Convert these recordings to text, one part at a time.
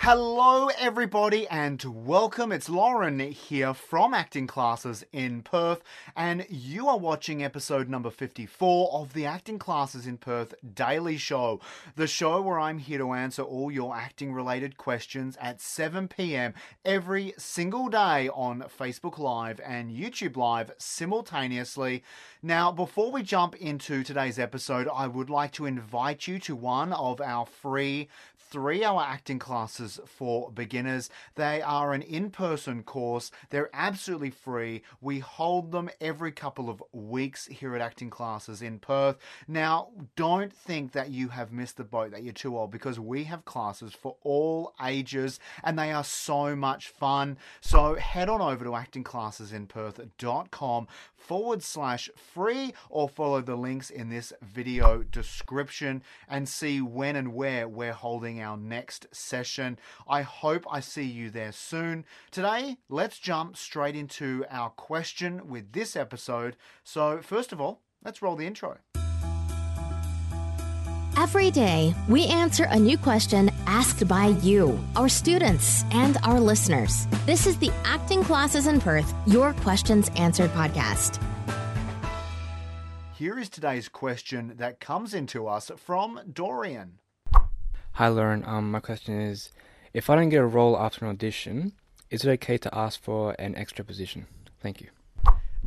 Hello everybody and welcome, it's Lauren here from Acting Classes in Perth and you are watching episode number 54 of the Acting Classes in Perth Daily Show, the show where I'm here to answer all your acting related questions at 7 p.m. every single day on Facebook Live and YouTube Live simultaneously. Now before we jump into today's episode, I would like to invite you to one of our free 3-hour acting classes for beginners. They are an in-person course. They're absolutely free. We hold them every couple of weeks here at Acting Classes in Perth. Now, don't think that you have missed the boat, that you're too old, because we have classes for all ages and they are so much fun. So head on over to actingclassesinperth.com/free or follow the links in this video description and see when and where we're holding our next session. I hope I see you there soon. Today, let's jump straight into our question with this episode. So first of all, let's roll the intro. Every day, we answer a new question asked by you, our students, and our listeners. This is the Acting Classes in Perth, Your Questions Answered podcast. Here is today's question that comes into us from Dorian. Hi Lauren, my question is, if I don't get a role after an audition, is it okay to ask for an extra position? Thank you.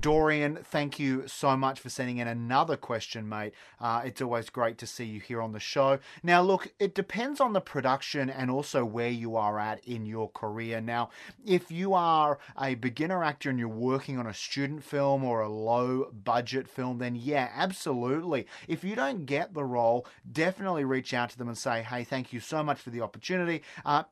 Dorian, thank you so much for sending in another question, mate. It's always great to see you here on the show. Now, look, it depends on the production and also where you are at in your career. Now, if you are a beginner actor and you're working on a student film or a low-budget film, then yeah, absolutely. If you don't get the role, definitely reach out to them and say, hey, thank you so much for the opportunity.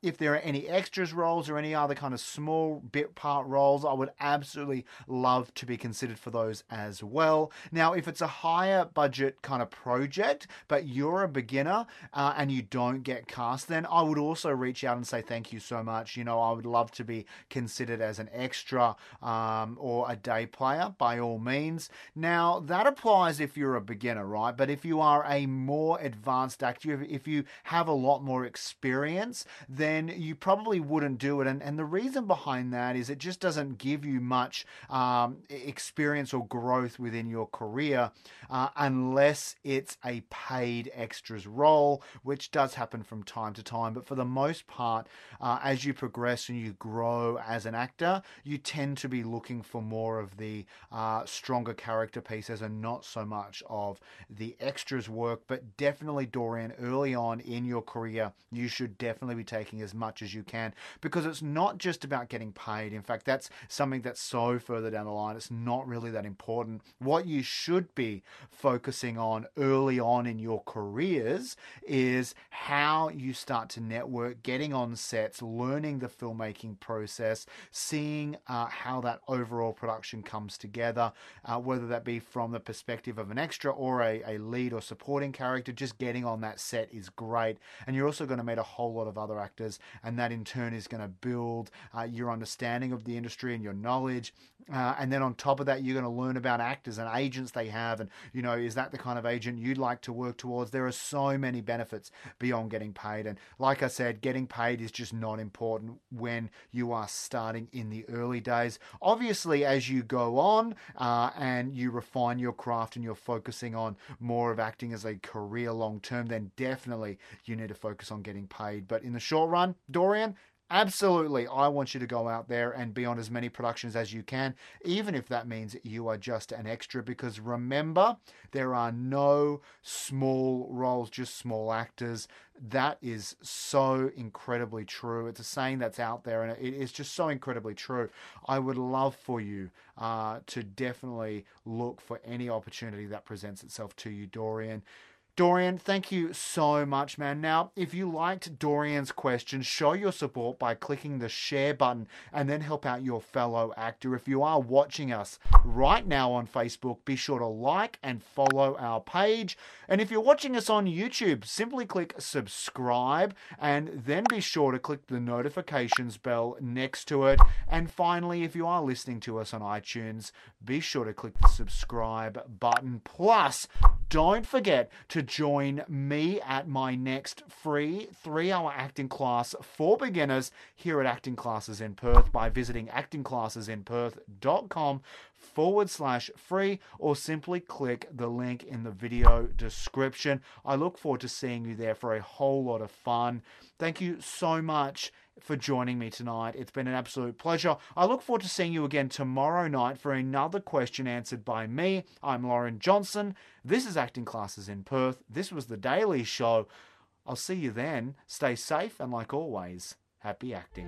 If there are any extras roles or any other kind of small bit part roles, I would absolutely love to be considered for those as well. Now, if it's a higher budget kind of project, but you're a beginner and you don't get cast, then I would also reach out and say, thank you so much. You know, I would love to be considered as an extra or a day player by all means. Now, that applies if you're a beginner, right? But if you are a more advanced actor, if you have a lot more experience, then you probably wouldn't do it. And the reason behind that is it just doesn't give you much experience or growth within your career unless it's a paid extras role, which does happen from time to time. But for the most part, as you progress and you grow as an actor, you tend to be looking for more of the stronger character pieces and not so much of the extras work. But definitely, Dorian, early on in your career, you should definitely be taking as much as you can, because it's not just about getting paid. In fact, that's something that's so further down the line. It's not really that important. What you should be focusing on early on in your careers is how you start to network, getting on sets, learning the filmmaking process, seeing how that overall production comes together, whether that be from the perspective of an extra or a lead or supporting character. Just getting on that set is great. And you're also going to meet a whole lot of other actors, and that in turn is going to build your understanding of the industry and your knowledge. And then on top of that, you're going to learn about actors and agents they have. And, you know, is that the kind of agent you'd like to work towards? There are so many benefits beyond getting paid. And like I said, getting paid is just not important when you are starting in the early days. Obviously, as you go on and you refine your craft and you're focusing on more of acting as a career long term, then definitely you need to focus on getting paid. But in the short run, Dorian, absolutely, I want you to go out there and be on as many productions as you can, even if that means you are just an extra, because remember, there are no small roles, just small actors. That is so incredibly true. It's a saying that's out there, and it is just so incredibly true. I would love for you to definitely look for any opportunity that presents itself to you, Dorian. Dorian, thank you so much, man. Now, if you liked Dorian's question, show your support by clicking the share button and then help out your fellow actor. If you are watching us right now on Facebook, be sure to like and follow our page. And if you're watching us on YouTube, simply click subscribe and then be sure to click the notifications bell next to it. And finally, if you are listening to us on iTunes, be sure to click the subscribe button. Plus, don't forget to join me at my next free 3-hour acting class for beginners here at Acting Classes in Perth by visiting actingclassesinperth.com/free or simply click the link in the video description. I look forward to seeing you there for a whole lot of fun. Thank you so much for joining me tonight. It's been an absolute pleasure. I look forward to seeing you again tomorrow night for another question answered by me. I'm Lauren Johnson. This is Acting Classes in Perth. This was The Daily Show. I'll see you then. Stay safe and, like always, happy acting.